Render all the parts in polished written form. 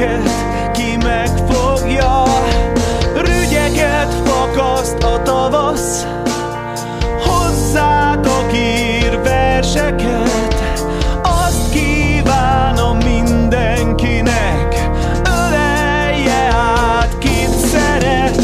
őket ki megfogja. Rügyeket fakaszt a tavasz, hozzátok ír verseket. Azt kívánom mindenkinek, ölelje át, kit szeret.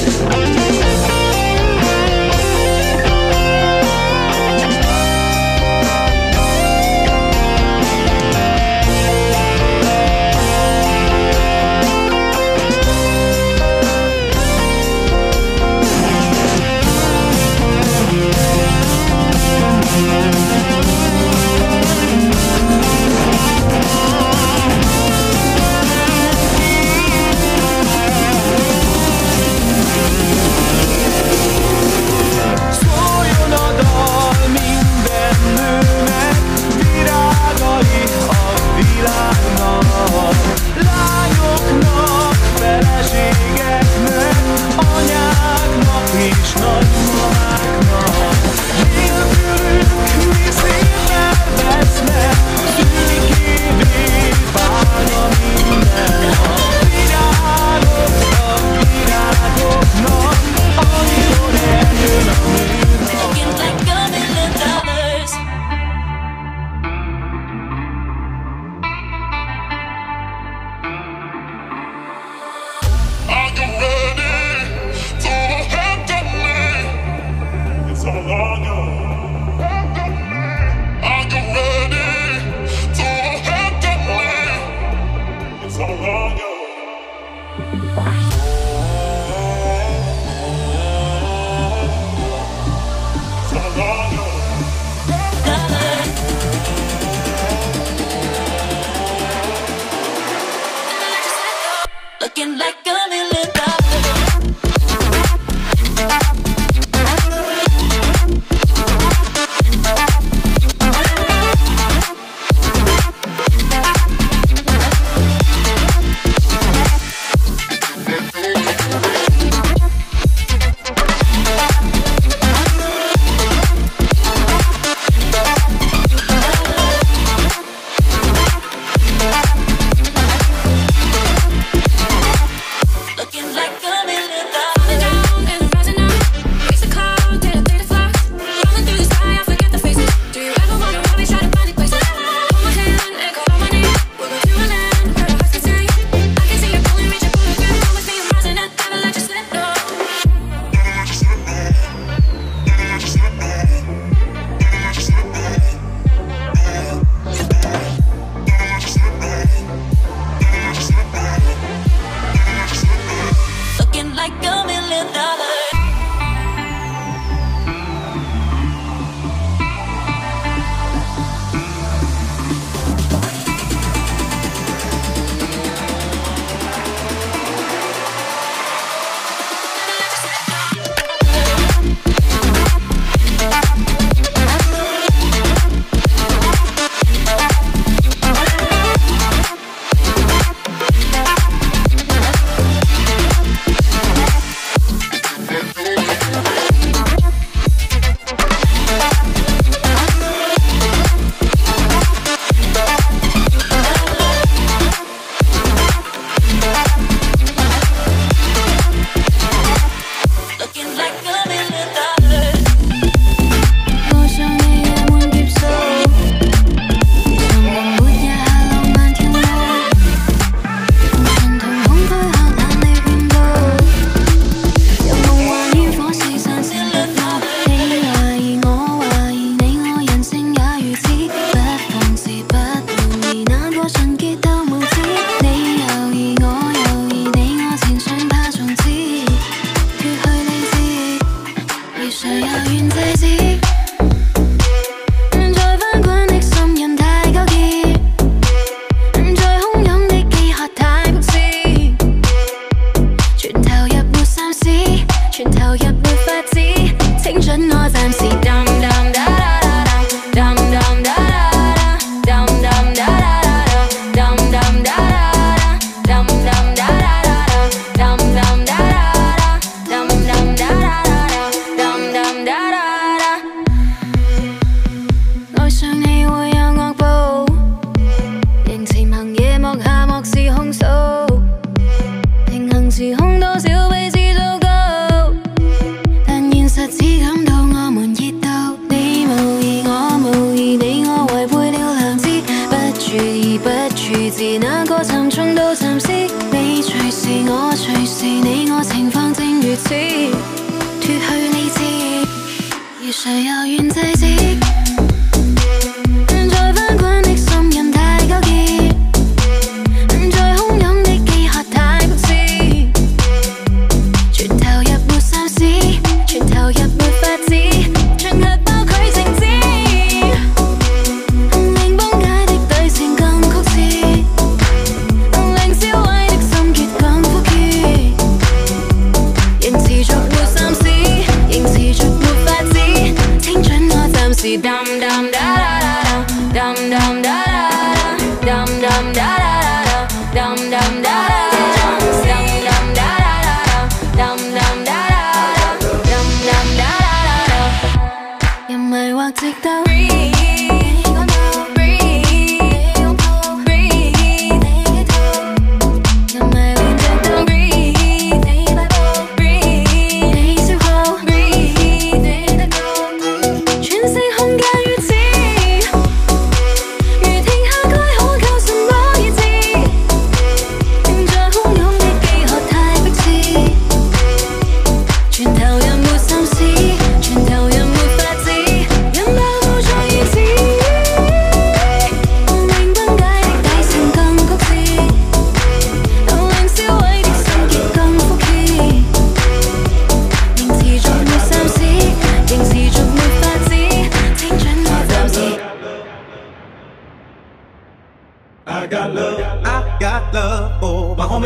Lányoknak, feleségeknek, anyáknak és nagymamáknak. Nélkülük mi szépen vesznek, szűnikévé válna minden nap. Virágoknak, virágoknak, amikor eljön a nőnap. Like 暫時，你隨時我隨時，你我情況正如此，脫去理智，而誰又願制止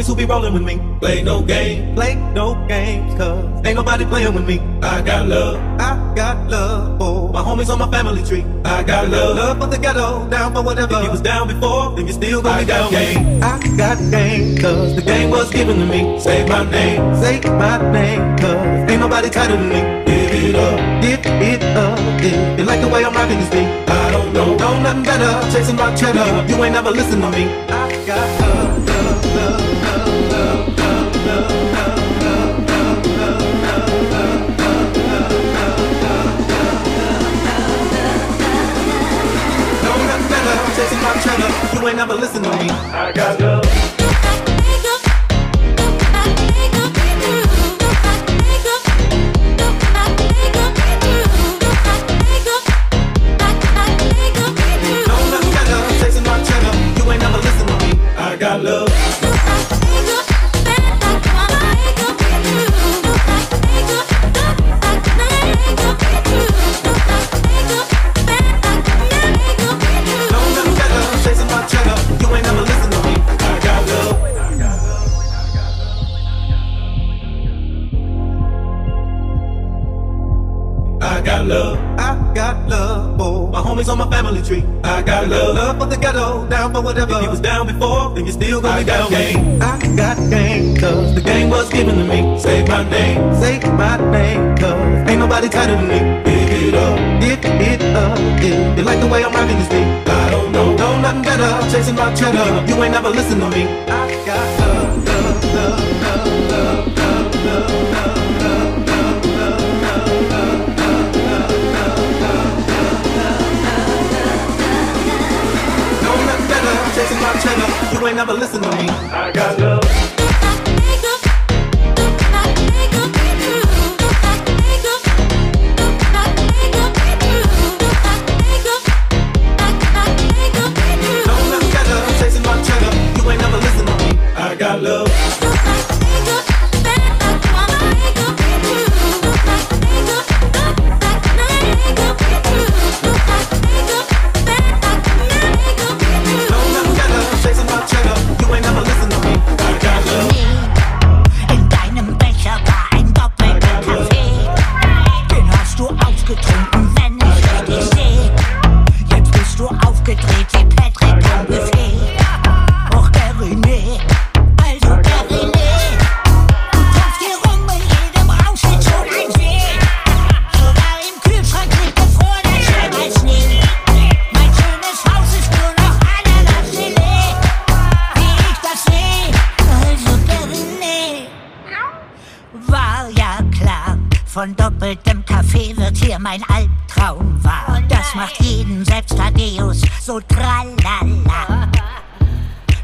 ？Who be rolling with me? Play no games, 'cause ain't nobody playing with me. I got love for my homies on my family tree. I got love, love for the ghetto, down for whatever. If you was down before, then you still gonna be down. I got game, 'cause the game was given to me. Say my name, 'cause ain't nobody tighter than me. Give it up, yeah. You like the way I'm rocking this beat? I don't know, know nothing better. Chasing my cheddar, you ain't never listen to me. I got love. You ain't never listen to me. I got love. I got love, love for the ghetto, down for whatever. If you was down before, then you still gonna be down. I got game, 'cause the game was given to me. Say my name, 'cause ain't nobody tighter than me. Give it up, yeah. You like the way I'm rocking this beat? I don't know, know nothing better. Chasing my cheddar, you ain't never listen to me. I got love, love, love, love, love, love, love, love. You ain't never listen to me. I got love.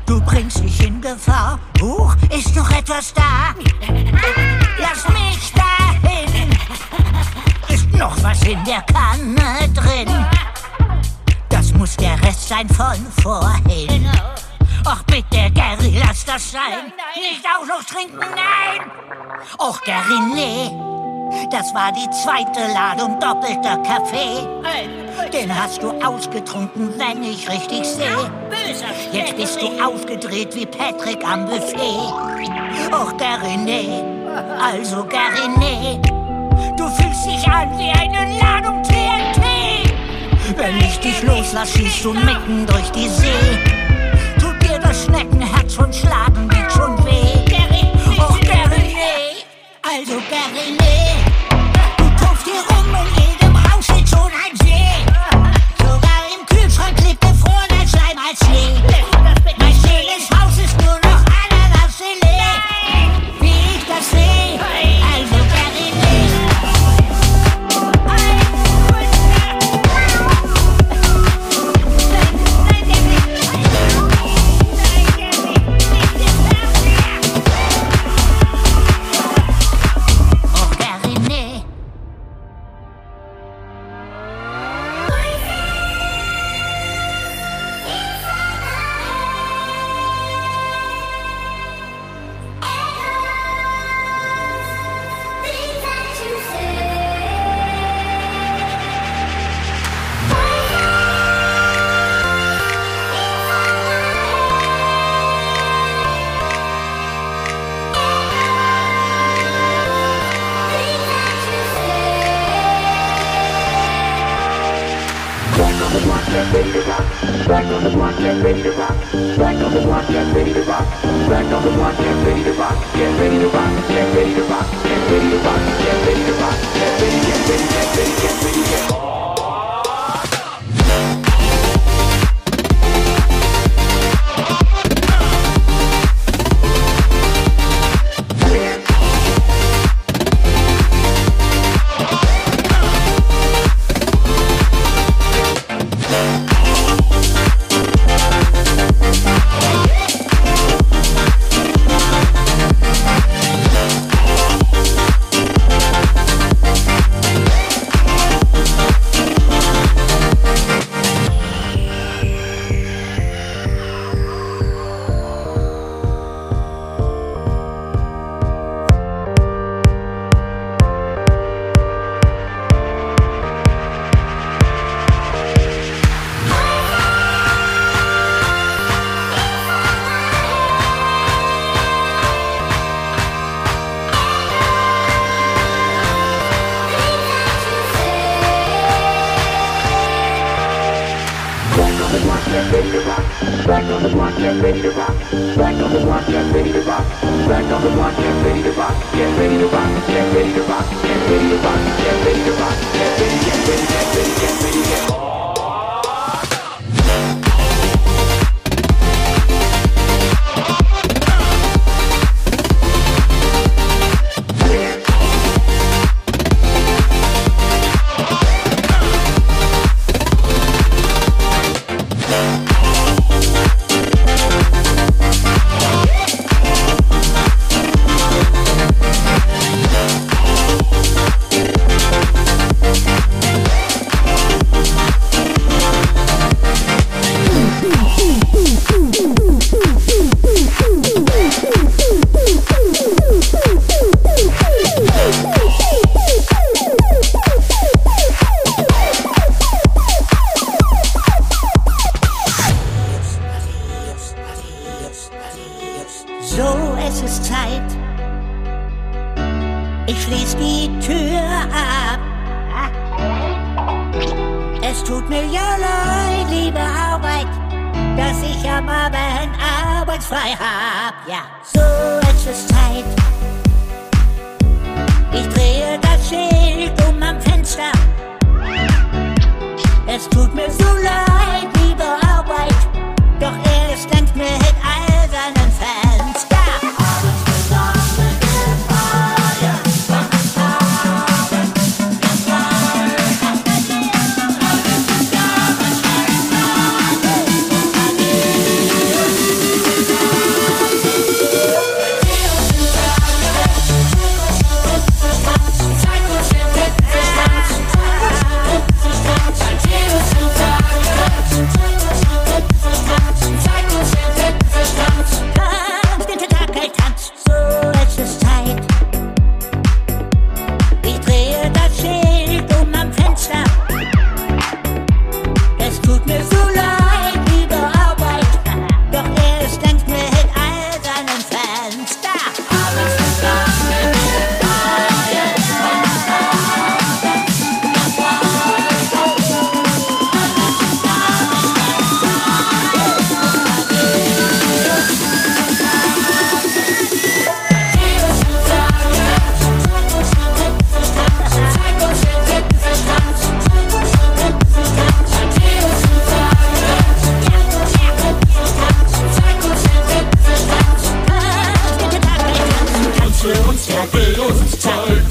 Du Du bringst mich in Gefahr. Huch, ist noch etwas da? Lass mich dahin. Ist noch was in der Kanne drin? Das muss der Rest sein von vorhin. Ach bitte, Gary, lass das sein. Nicht Autos trinken, nein. Och, der René. Das war die zweite Ladung doppelter Kaffee. Den hast du ausgetrunken, wenn ich richtig sehe. Jetzt bist du aufgedreht wie Patrick am Buffet. Och, Gariné, also Gariné, du fühlst dich an wie eine Ladung TNT. Wenn ich dich loslass, schießt du mitten durch die See. Tut dir das Schneckenherz und Schlagen geht schon weh. Och, Gariné, also Gariné.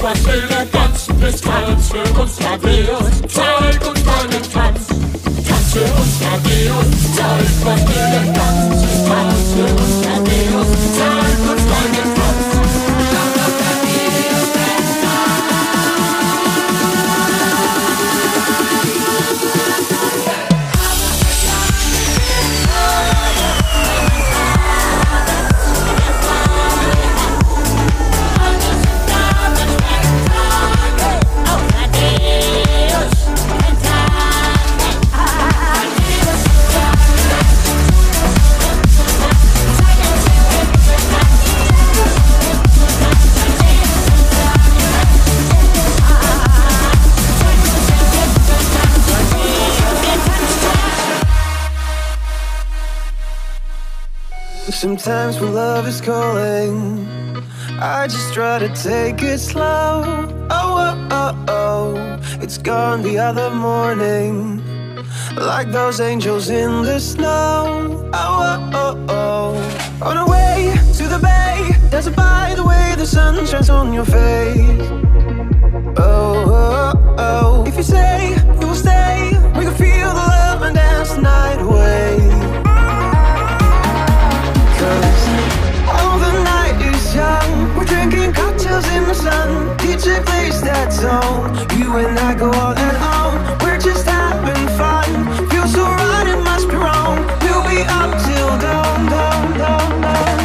was jeder ganz bis ganz für uns Amadeus, zeig uns deinen Tanz. Tanz für uns Amadeus, zeig was jeder ganz bis ganz für uns Amadeus, zeig uns deinen Tanz. Sometimes when love is calling, I just try to take it slow. Oh, oh, oh, oh, it's gone the other morning, like those angels in the snow. Oh, oh, oh, oh. On our way to the bay, dancing by the way the sun shines on your face. Oh, oh, oh. If you say you will stay, we can feel the love and dance the night away. All the night is young, we're drinking cocktails in the sun. DJ plays that song, you and I go all at home. We're just having fun, feels so right, it must be wrong. We'll be up till dawn, dawn, dawn, dawn, dawn.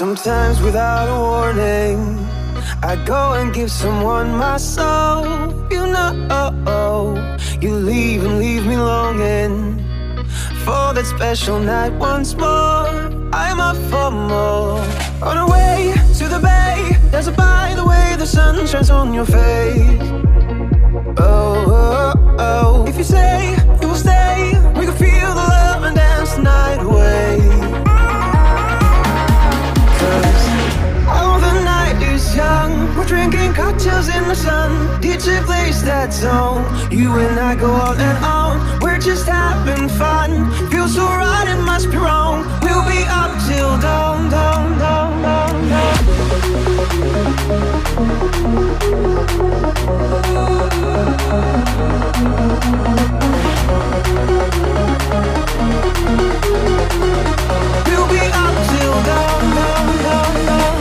Sometimes without a warning, I go and give someone my soul. You know, you leave and leave me longing for that special night once more. I'm up for more. On our way to the bay, there's a by the way the sun shines on your face. Oh, oh, oh. If you say you will stay, we can feel the love and dance the night away. Young, we're drinking cocktails in the sun. DJ plays that song, you and I go all and on. We're just having fun, feels so right, it must be wrong. We'll be up till dawn, dawn, dawn, dawn, dawn. We'll be up till dawn, dawn, dawn, dawn, dawn.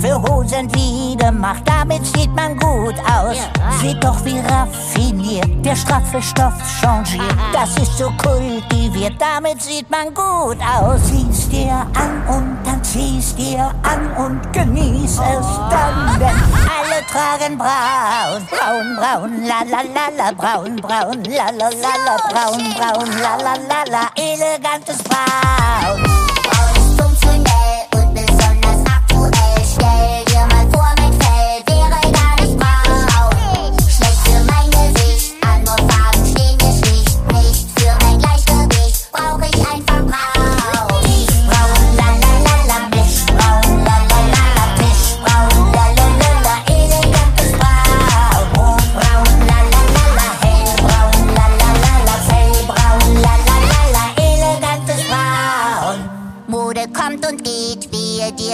Für Hosen wie solide macht. Damit sieht man gut aus. Seht doch wie raffiniert der straffe Stoff changiert. Das ist so kultiviert, damit sieht man gut aus. Sieh's dir an und dann zieh's dir an und genieß es dann, denn alle tragen braun, braun, braun, la la la la, braun, braun, la la la la, braun, braun, la la la la, elegantes Braun. Braun zum Zündel und besonders aktuell, schnell.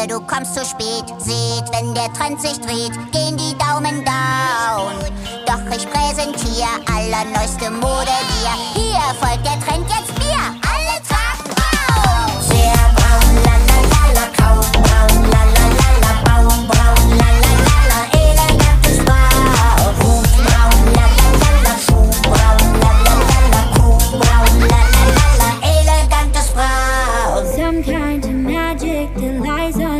Du kommst zu spät, seht, wenn der Trend sich dreht, gehen die Daumen down. Doch ich präsentiere allerneueste Mode dir. Hier folgt der Trend jetzt mir. Alle tragen braun. Sehr braun, la la la la, kaum braun, la la la la, braun, braun, la la la la, elegantes Braun. Rot braun, la la la la, Schuh braun, la la la la, Kuh braun, la la la la, elegantes Braun. Some kind of magic that lies on.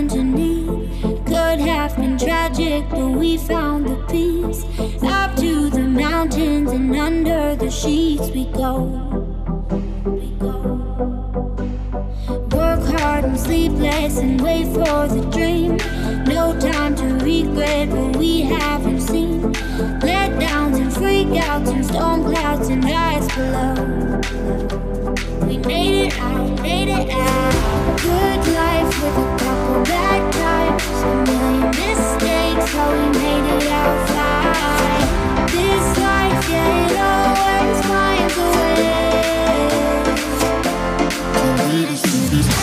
But we found the peace. Up to the mountains and under the sheets we go. We go. Work hard and sleepless and wait for the dream. No time to regret what we haven't seen. Let downs and freakouts and storm clouds and eyes below. We made it out, made it out. Good life with a couple bad times, a million mistakes, but we made it out fine. This life, yeah, it always finds a way. The latest in this.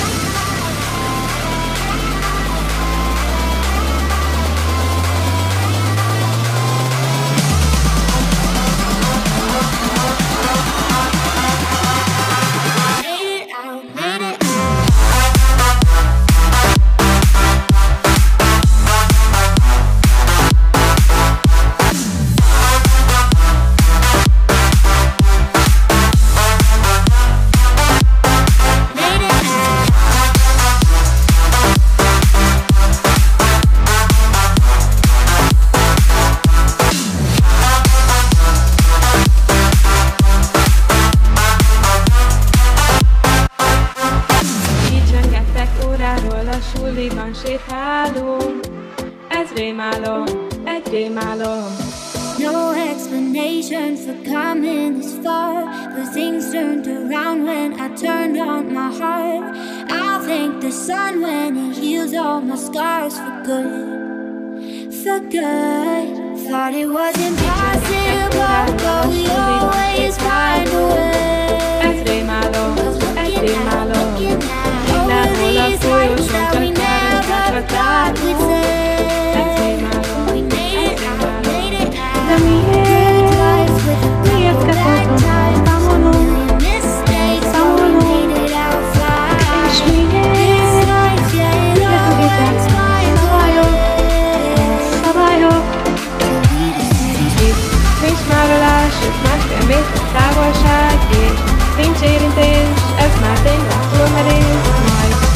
Majd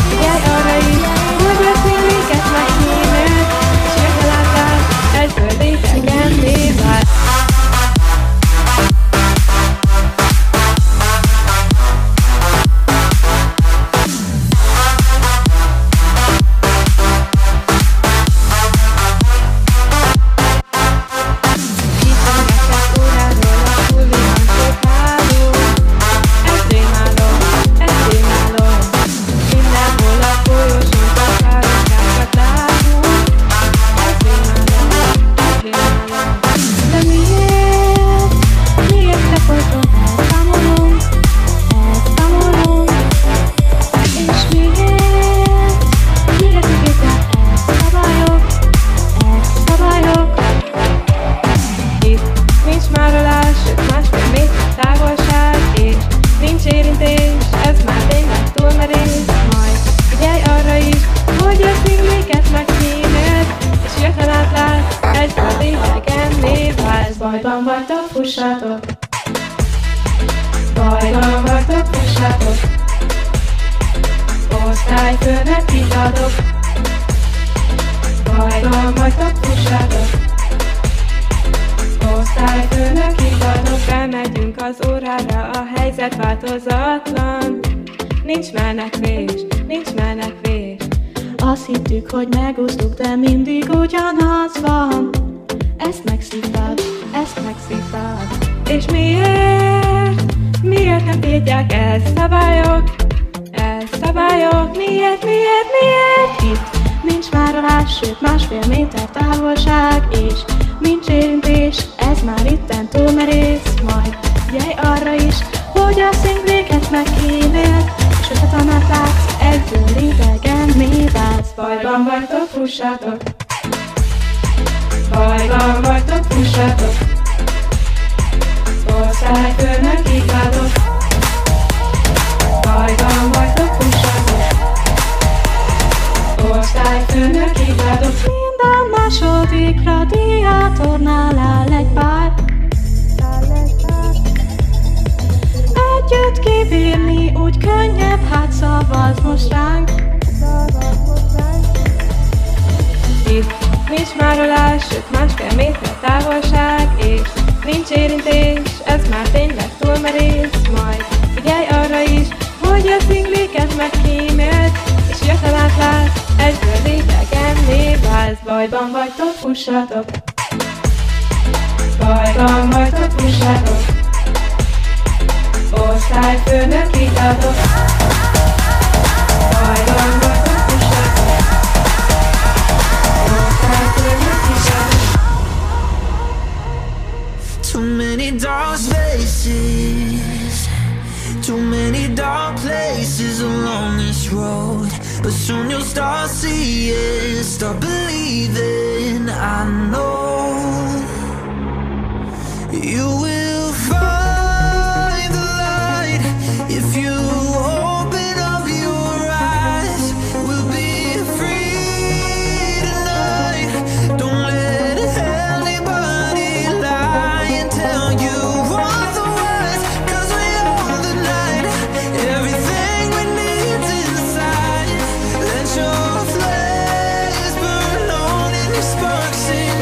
figyelj arra is, úgy lesz minket megkímél. egy pedig nekem névház. Bajban vagytok, fussatok. Bajban vagytok, fussatok. Osztályfőnek kit adok. Bajban vagytok, fussatok. Osztályfőnek kit adok. Bemegyünk az órára, a helyzet változatlan. Nincs menekvés, nincs menekvés. Azt hittük, hogy megosztuk, de mindig ugyanaz van. Ezt megszívtad, ezt megszívtad. És miért? Miért nem védják el szabályok? El szabályok? Miért, miért, miért? Itt nincs már alás, sőt másfél méter távolság. És nincs érintés, ez már itten túl merész. Majd figyelj arra is, hogy a színvéket megkínél. Sőt a tanát látsz, egyből idegen mi válsz. Bajban vagytok, fussatok. Bajban vagytok, fussatok. Osztályfőnök igazok. Bajban vagytok, fussatok. Osztályfőnök igazok. Minden második radiátornál áll egy pár. Együtt kibírni úgy könnyebb, hát szavaz most ránk. Itt nincs már ölás, sőt másfél méter távolság. És nincs érintés, ez már tényleg túlmerész. Majd figyelj arra is, hogy a szingléket megkímélt. És jött a látlás, egyből létegenné válsz. Bajban vagytok, fussatok. Bajban vagytok, fussatok. Osztályfőnök itt adok. Bajban vagytok, fussatok. Osztályfőnök itt adok. Too many dark spaces, too many dark places along this road. But soon you'll start seeing, start believing. I know you will find. Sparks in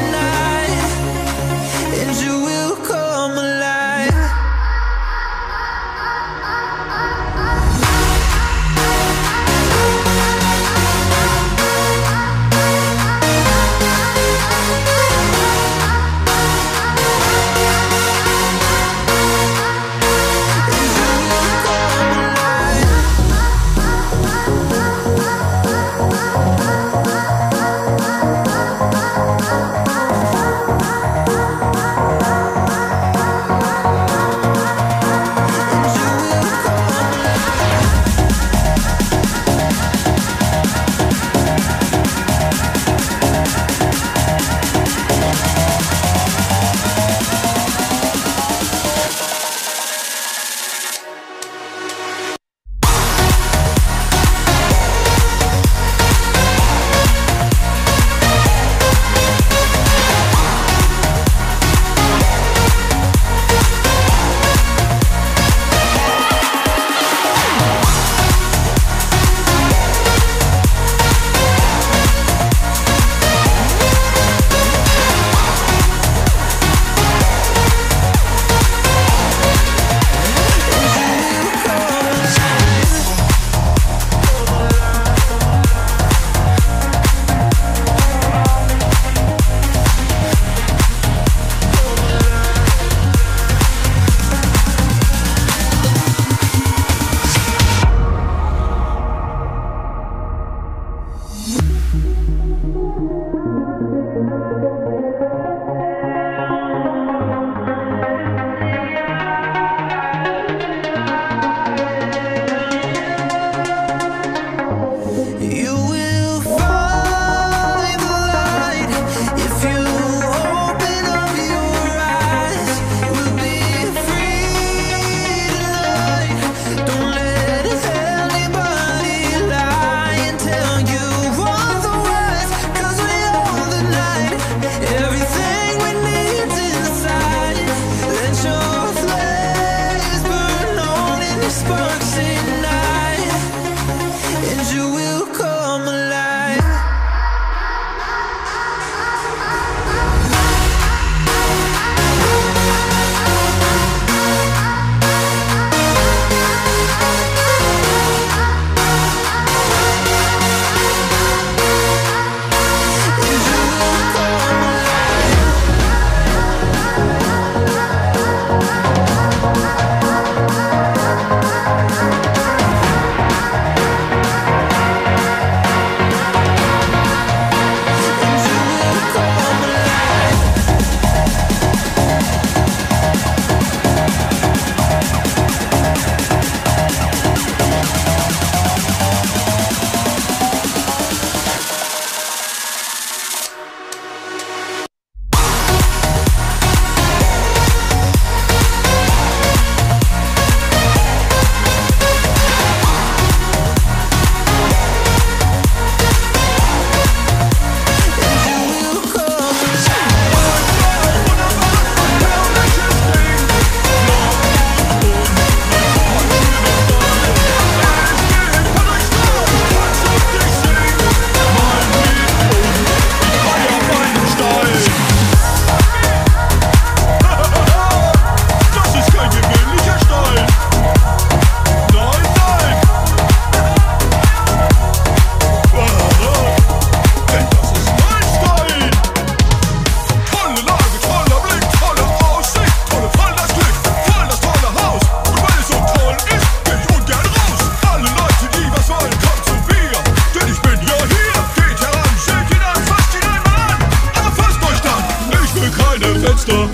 Fenster,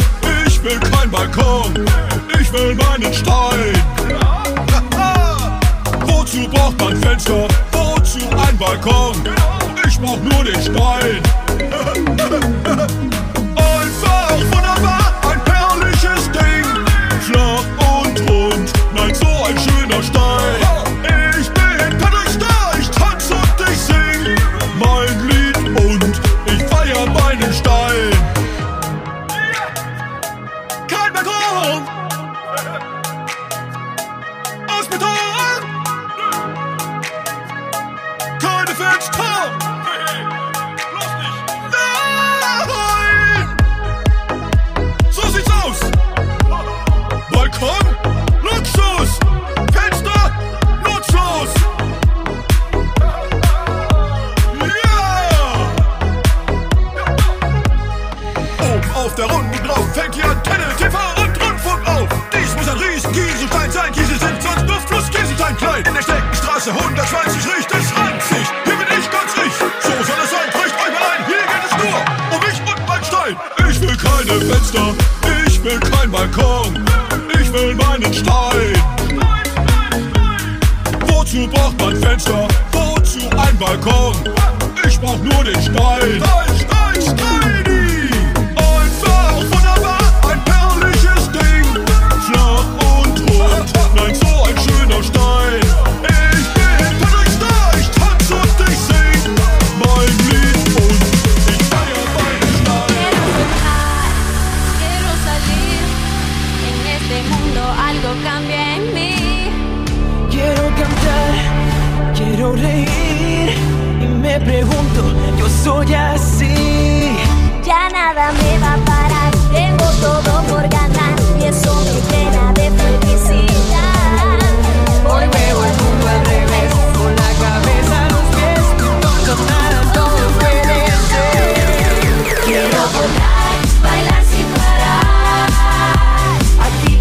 ich will kein Balkon, ich will meinen Stein. Wozu braucht man Fenster, wozu ein Balkon? Ich brauch nur den Stein. Einfach wunderbar, ein perlisches Ding, flach und rund, nein, so ein schöner Stein. Ich bin plötzlich da, ich tanz und ich sing mein Lied und ich feier meinen Stein. Kein Balkon, aus Beton, keine Fenster. Luxus, Fenster, Luxus. Yeah. Oben auf der runden Blau fängt die Antenne, TV und Rundfunk auf. Dies muss ein riesen Kieselstein sein, Kiesel sind sonst nur Flusskieselstein klein. In der Steckenstraße 120 riecht es ranzig, hier bin ich ganz ich. So soll es sein, bricht euch mal ein, hier geht es nur um mich und mein Stein. Ich will keine Fenster, ich will kein Balkon. Ich will meinen Stein. Wozu braucht man Fenster? Wozu ein Balkon? Ich brauch nur den Stein. Stein, Stein, Steini. Einfach wunderbar, ein perlisches Ding, flach und rund, nein, so ein schöner Stein. Ich bin plötzlich da, ich tanz und ich sing mein Lied und ich feier meinen Stein. Este mundo algo cambia en mí. Quiero cantar, quiero reír y me pregunto, yo soy así. Ya nada me va a parar, tengo todo por ganar y eso me llena de felicidad. Hoy veo el mundo al revés, con la cabeza a los pies, no nada, todo puede ser. Quiero volar, bailar sin parar.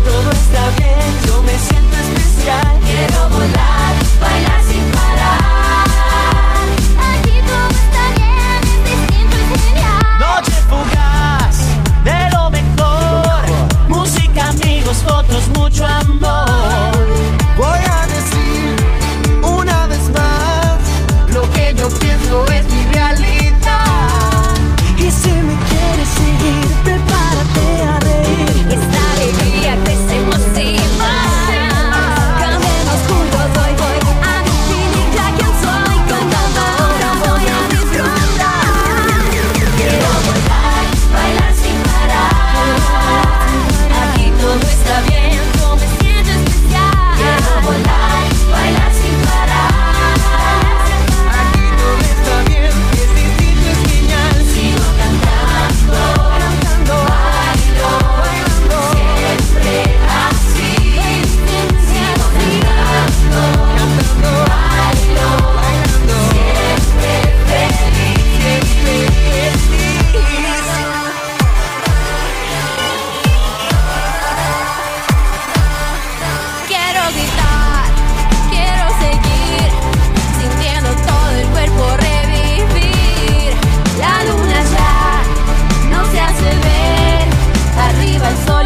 Todo está bien, yo me siento especial. Quiero volar, bailar sin parar. Aquí todo está bien, es distinto y genial. Noche fugaz, de lo mejor. Música, amigos, fotos, mucho amor. Voy a decir una vez más, lo que yo pienso es mi realidad. Y si me quieres seguir, prepárate a reír. Esta alegría crecemos sin más. Caminemos juntos, voy, voy a definir ya quién soy. Cantando ahora voy a disfrutar. Quiero volar, bailar sin parar. Aquí todo está bien, yo me siento especial. Quiero volar, bailar sin parar. Aquí todo está bien, es distinto, es genial. Sigo cantando.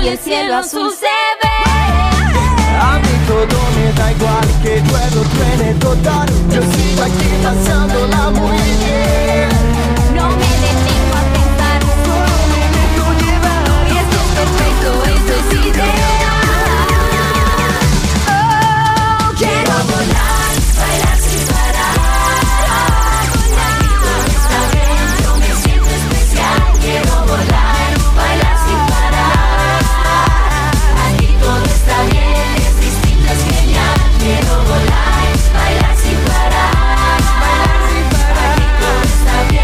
Y el cielo azul se ve. A mí todo me da igual, que llueve o truene total, yo sigo aquí pasándola muy bien. No me detengo a pensar, solo me dejo llevar. Y esto es perfecto, esto es ideal. Oh, quiero volar, bailar sin parar. Aquí todo está bien, yo me siento especial. Quiero volar, bailar sin parar. Está bien, es distinto, es genial. Quiero volar, bailar sin parar. Bailar sin parar. Aquí todo está bien.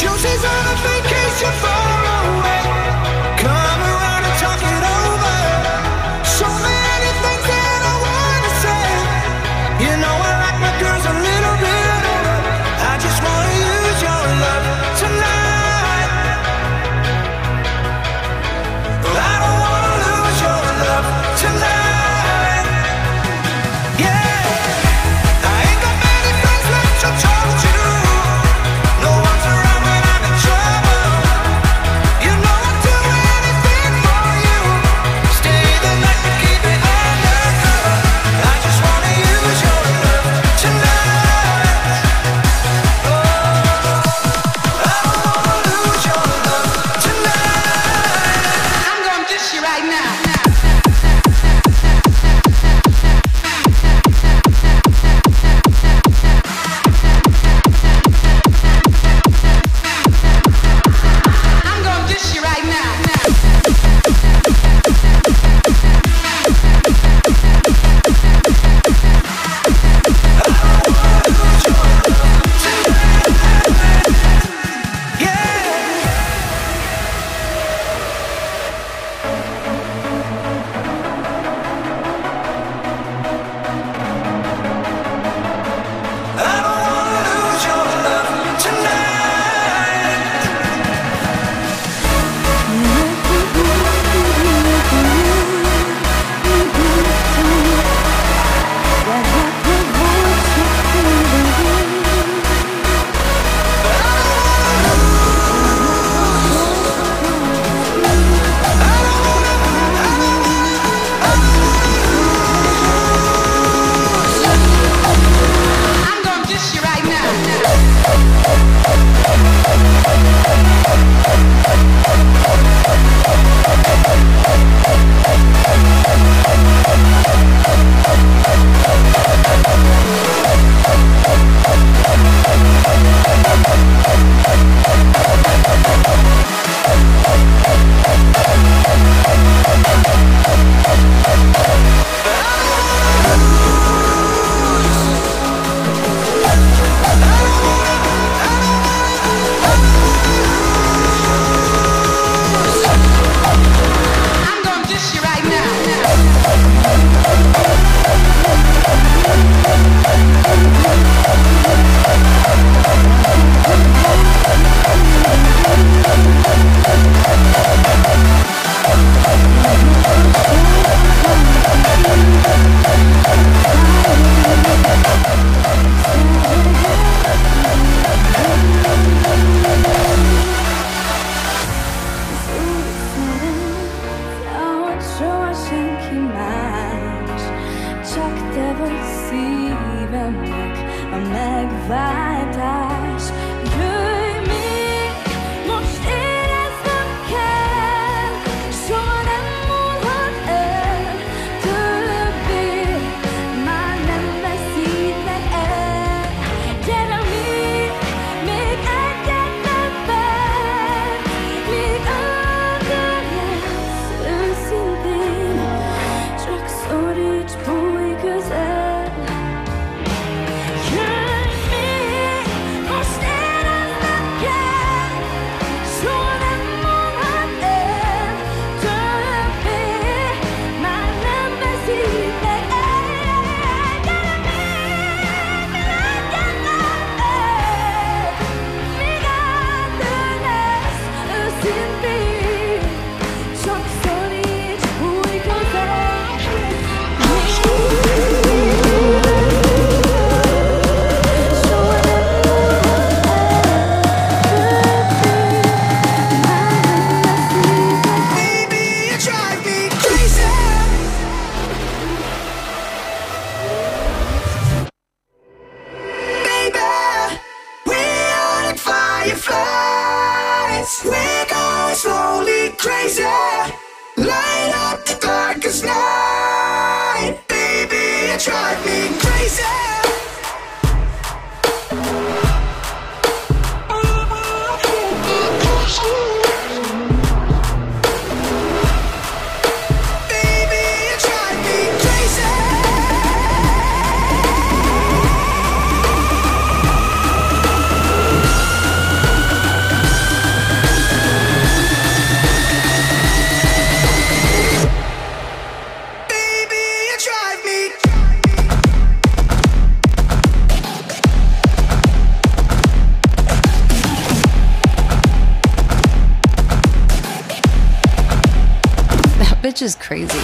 Juices on a vacation far away. Come around and talk it over. So many things that I wanna say. You know I like my girls a little bit older. I just wanna use your love tonight. I don't wanna lose your love tonight. bitch is crazy.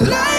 Like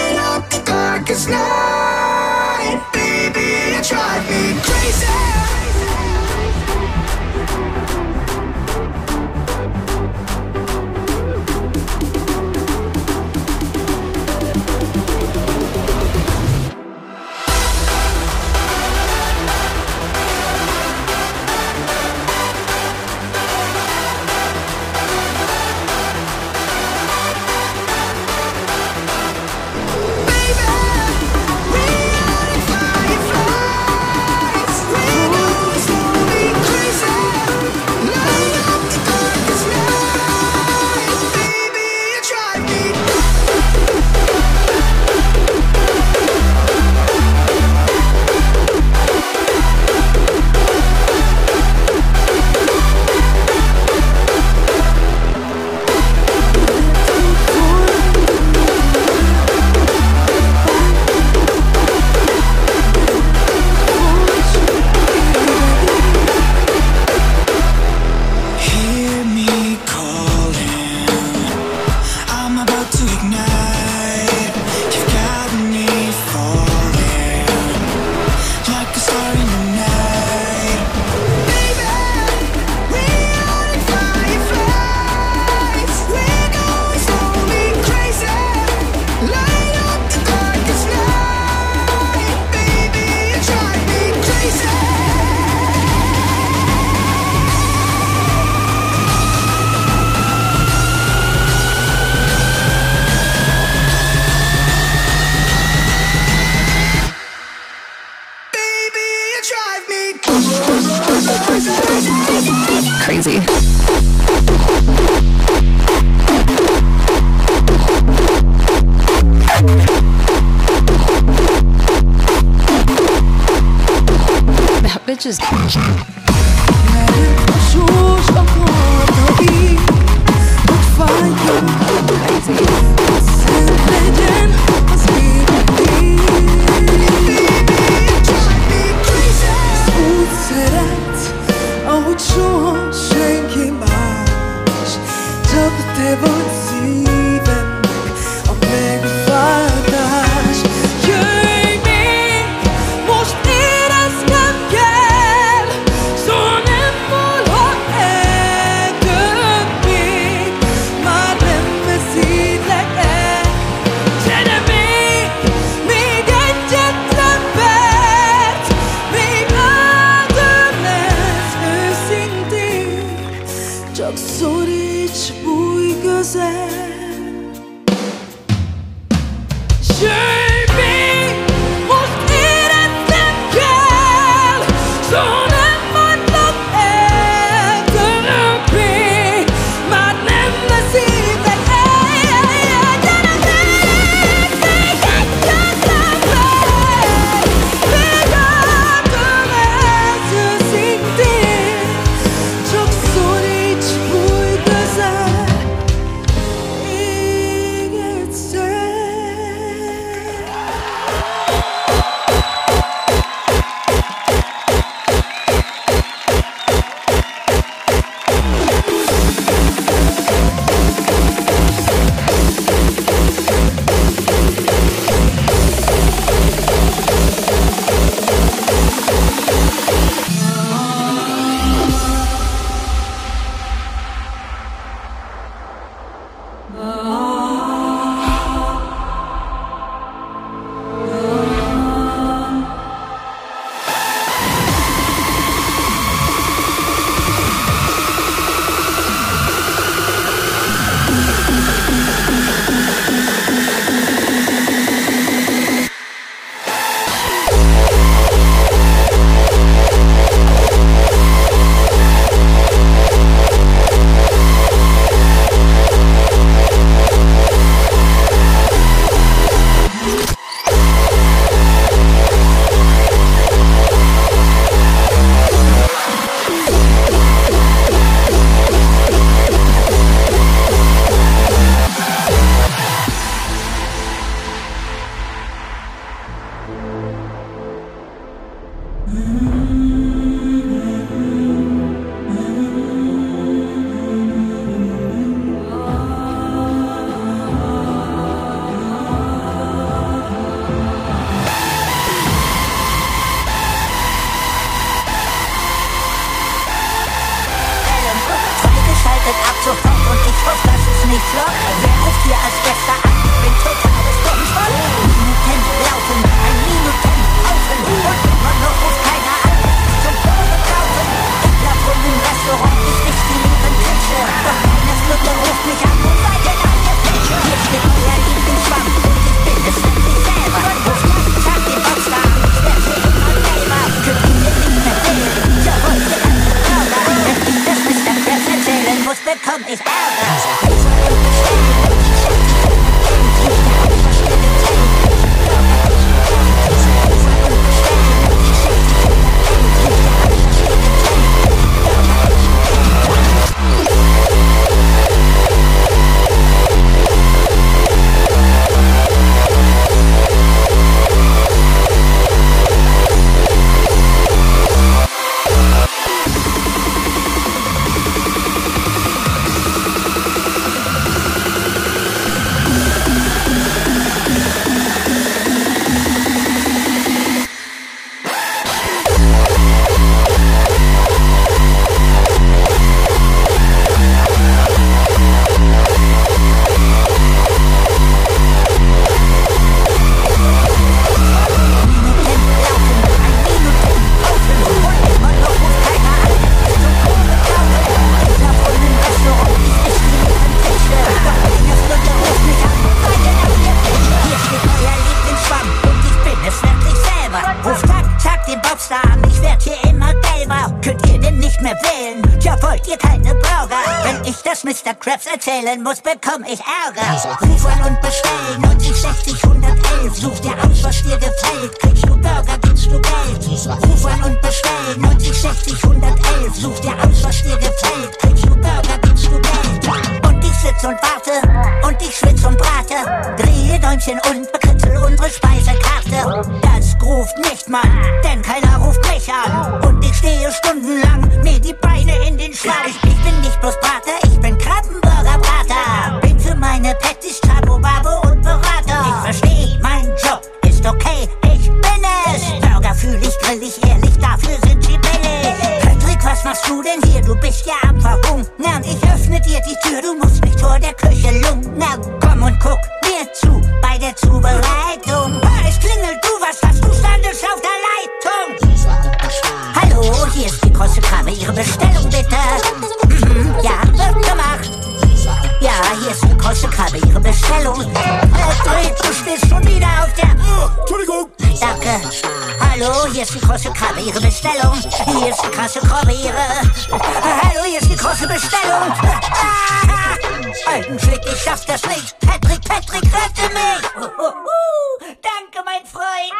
Erzählen muss, bekomm ich Ärger. Ruf an und bestell 90 60 111. Such dir aus, was dir gefällt. Kriegst du Burger, gibst du Geld. Ruf an und bestell 90 60 111. Such dir aus, was dir gefällt. Kriegst du Burger, gibst du Geld. Und ich sitz und warte und ich schwitz und brate. Drehe 19 und bekritzel unsere Speisekarte. Das ruft nicht, Mann, denn keiner ruft mich an. Und ich stehe stundenlang, mir die Beine in den Schlag. Ich bin nicht bloß Brate, ich bin Krabbenburger-Brater. Bin für meine Patties Tabo, Babo und Berater. Ich versteh, mein Job ist okay, ich bin es. Burger fühl ich, grill ich, ehrlich, dafür sind sie billig. Patrick, was machst du denn hier? Du bist ja am Verhungern. Ich öffne dir die Tür, du musst mich vor der Küche lungern. Komm und guck mir zu bei der Zubereitung. Es klingelt, du, was hast du? Standest auf der Leitung. Hallo, hier ist die große Krabbe, Ihre Bestellung bitte. Ja, wird gemacht. Ja, hier ist die große Krabbe, Ihre Bestellung. Du stehst schon wieder auf der... Entschuldigung. Danke. Hallo, hier ist die große Krabbe, Ihre Bestellung. Hier ist die große Krabbe, Ihre... Hallo, hier ist die große Bestellung. Alten Flick, ich schaff das nicht. Patrick, Patrick, rette mich. Danke, mein Freund.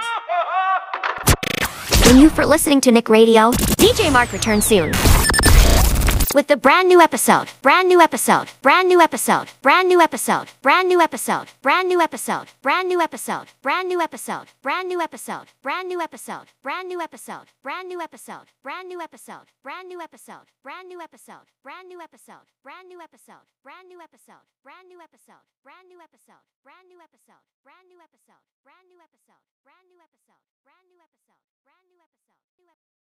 Thank you for listening to Nick Radio. DJ Márk returns soon. With the brand new episode, brand new episode, brand new episode, brand new episode, brand new episode, brand new episode, brand new episode, brand new episode, brand new episode, brand new episode, brand new episode, brand new episode, brand new episode, brand new episode, brand new episode, brand new episode, brand new episode, brand new episode, brand new episode, brand new episode, brand new episode, brand new episode, brand new episode, brand new episode.